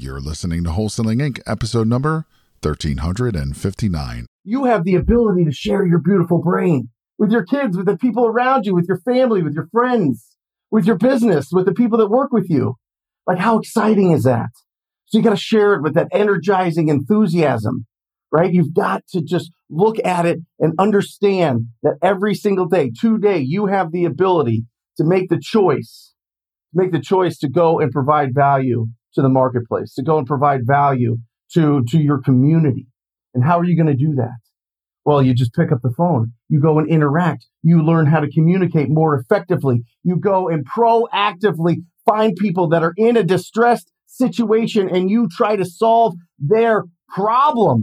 You're listening to Wholesaling Inc., episode number 1359. You have the ability to share your beautiful brain with your kids, with the people around you, with your family, with your friends, with your business, with the people that work with you. Like, how exciting is that? So you got to share it with that energizing enthusiasm, right? You've got to just look at it and understand that every single day, today, you have the ability to make the choice to go and provide value to the marketplace, to go and provide value to your community. And how are you going to do that? Well, you just pick up the phone. You go and interact. You learn how to communicate more effectively. You go and proactively find people that are in a distressed situation and you try to solve their problem.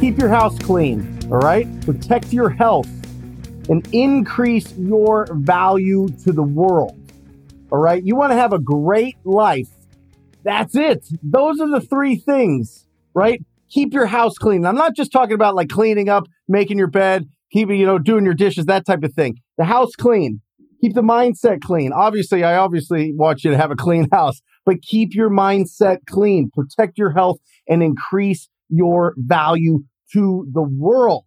Keep your house clean, all right? Protect your health and increase your value to the world, all right? You want to have a great life. That's it. Those are the three things, right? Keep your house clean. I'm not just talking about like cleaning up, making your bed, keeping, doing your dishes, that type of thing. The house clean. Keep the mindset clean. Obviously, I want you to have a clean house, but keep your mindset clean. Protect your health and increase your value to the world.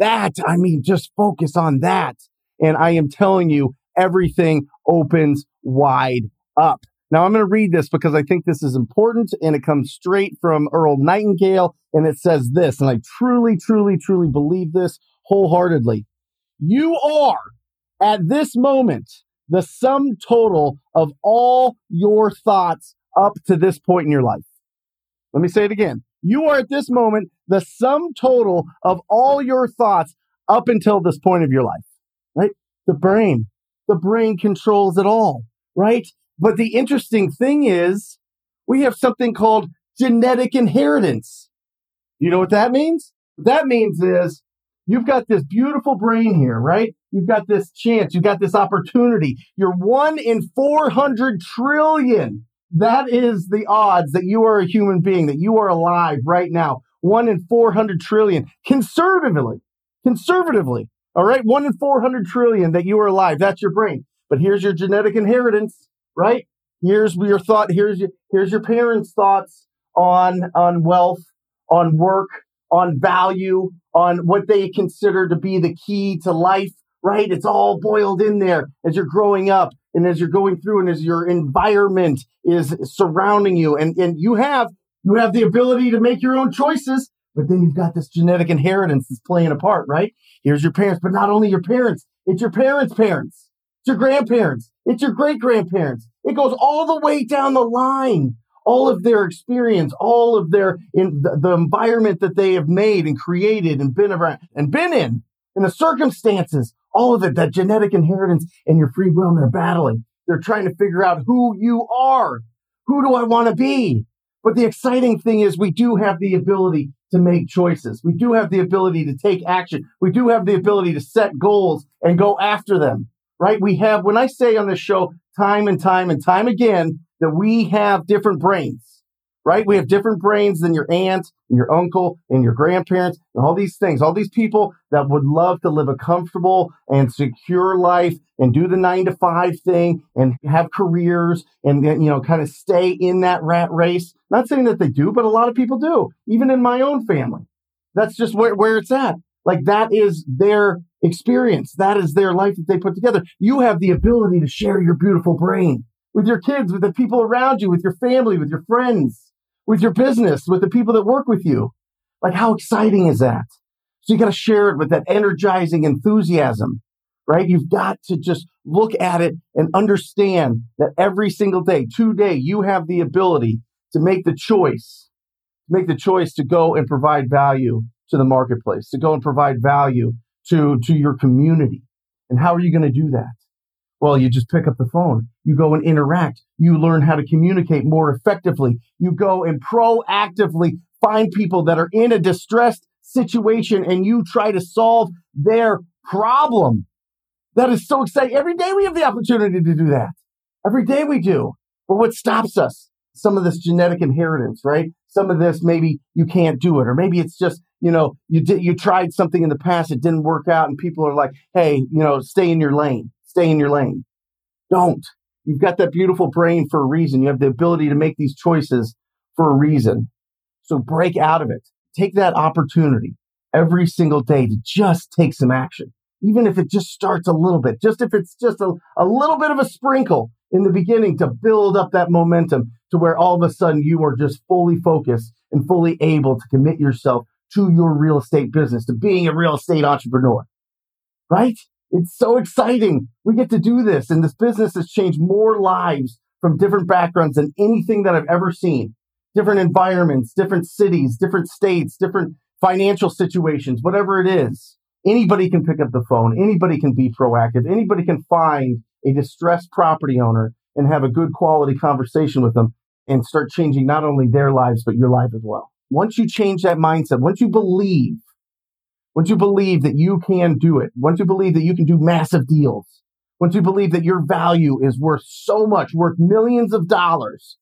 Just focus on that. And I am telling you, everything opens wide up. Now, I'm going to read this because I think this is important, and it comes straight from Earl Nightingale, and it says this, and I truly, truly, truly believe this wholeheartedly. You are, at this moment, the sum total of all your thoughts up to this point in your life. Let me say it again. You are, at this moment, the sum total of all your thoughts up until this point of your life, right? The brain controls it all, right? But the interesting thing is we have something called genetic inheritance. You know what that means? What that means is you've got this beautiful brain here, right? You've got this chance. You've got this opportunity. You're 1 in 400 trillion. That is the odds that you are a human being, that you are alive right now. 1 in 400 trillion. Conservatively, all right? 1 in 400 trillion that you are alive. That's your brain. But here's your genetic inheritance. Right? Here's your thought. Here's your parents' thoughts on wealth, on work, on value, on what they consider to be the key to life. Right? It's all boiled in there as you're growing up and as you're going through and as your environment is surrounding you. And you have the ability to make your own choices, but then you've got this genetic inheritance that's playing a part, right? Here's your parents, but not only your parents, it's your parents' parents. It's your grandparents. It's your great-grandparents. It goes all the way down the line. All of their experience, all of their the environment that they have made and created and been around and been in, and the circumstances, all of it, that genetic inheritance and your free will, and they're battling. They're trying to figure out who you are. Who do I want to be? But the exciting thing is we do have the ability to make choices. We do have the ability to take action. We do have the ability to set goals and go after them. Right? We have, when I say on this show time and time and time again, that we have different brains, right? We have different brains than your aunt and your uncle and your grandparents and all these things, all these people that would love to live a comfortable and secure life and do the 9-to-5 thing and have careers and kind of stay in that rat race. Not saying that they do, but a lot of people do, even in my own family. That's just where it's at. Like, that is their experience. That is their life that they put together. You have the ability to share your beautiful brain with your kids, with the people around you, with your family, with your friends, with your business, with the people that work with you. Like, how exciting is that? So you got to share it with that energizing enthusiasm, right? You've got to just look at it and understand that every single day, today, you have the ability to make the choice to go and provide value to the marketplace, to go and provide value to your community. And how are you going to do that? Well, you just pick up the phone. You go and interact. You learn how to communicate more effectively. You go and proactively find people that are in a distressed situation and you try to solve their problem. That is so exciting. Every day we have the opportunity to do that. Every day we do. But what stops us? Some of this genetic inheritance, right? Some of this, maybe you can't do it, or maybe it's just, you tried something in the past, it didn't work out, and people are like, hey, stay in your lane. Stay in your lane. Don't. You've got that beautiful brain for a reason. You have the ability to make these choices for a reason. So break out of it. Take that opportunity every single day to just take some action. Even if it just starts a little bit, just if it's just a little bit of a sprinkle in the beginning to build up that momentum to where all of a sudden you are just fully focused and fully able to commit yourself to your real estate business, to being a real estate entrepreneur, right? It's so exciting. We get to do this. And this business has changed more lives from different backgrounds than anything that I've ever seen. Different environments, different cities, different states, different financial situations, whatever it is. Anybody can pick up the phone. Anybody can be proactive. Anybody can find a distressed property owner and have a good quality conversation with them and start changing not only their lives, but your life as well. Once you change that mindset, once you believe that you can do it, once you believe that you can do massive deals, once you believe that your value is worth so much, worth millions of dollars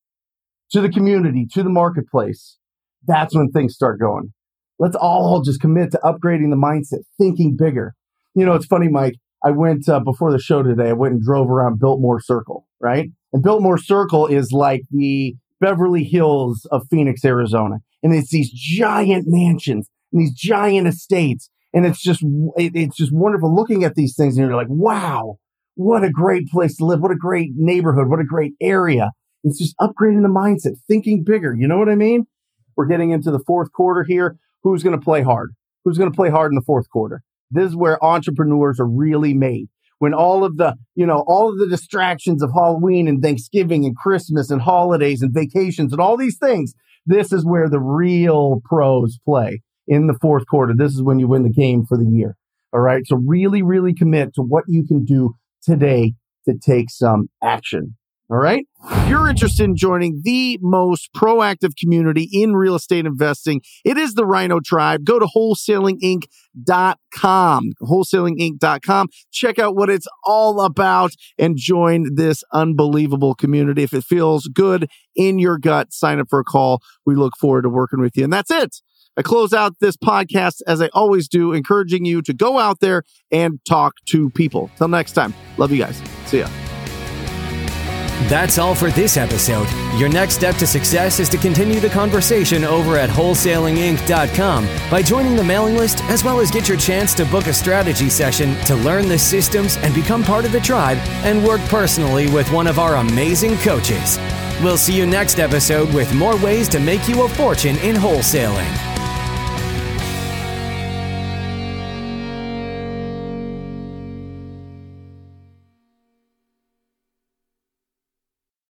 to the community, to the marketplace, that's when things start going. Let's all just commit to upgrading the mindset, thinking bigger. It's funny, Mike, I went before the show today, I went and drove around Biltmore Circle, right? And Biltmore Circle is like the Beverly Hills of Phoenix, Arizona. And it's these giant mansions and these giant estates. And it's just wonderful looking at these things. And you're like, wow, what a great place to live. What a great neighborhood. What a great area. It's just upgrading the mindset, thinking bigger. You know what I mean? We're getting into the fourth quarter here. Who's going to play hard? Who's going to play hard in the fourth quarter? This is where entrepreneurs are really made. When all of the distractions of Halloween and Thanksgiving and Christmas and holidays and vacations and all these things, this is where the real pros play in the fourth quarter. This is when you win the game for the year. All right. So really, really commit to what you can do today to take some action. All right. If you're interested in joining the most proactive community in real estate investing, it is the Rhino Tribe. Go to WholesalingInc.com, WholesalingInc.com. Check out what it's all about and join this unbelievable community. If it feels good in your gut, sign up for a call. We look forward to working with you. And that's it. I close out this podcast, as I always do, encouraging you to go out there and talk to people. Till next time. Love you guys. See ya. That's all for this episode. Your next step to success is to continue the conversation over at WholesalingInc.com by joining the mailing list, as well as get your chance to book a strategy session to learn the systems and become part of the tribe and work personally with one of our amazing coaches. We'll see you next episode with more ways to make you a fortune in wholesaling.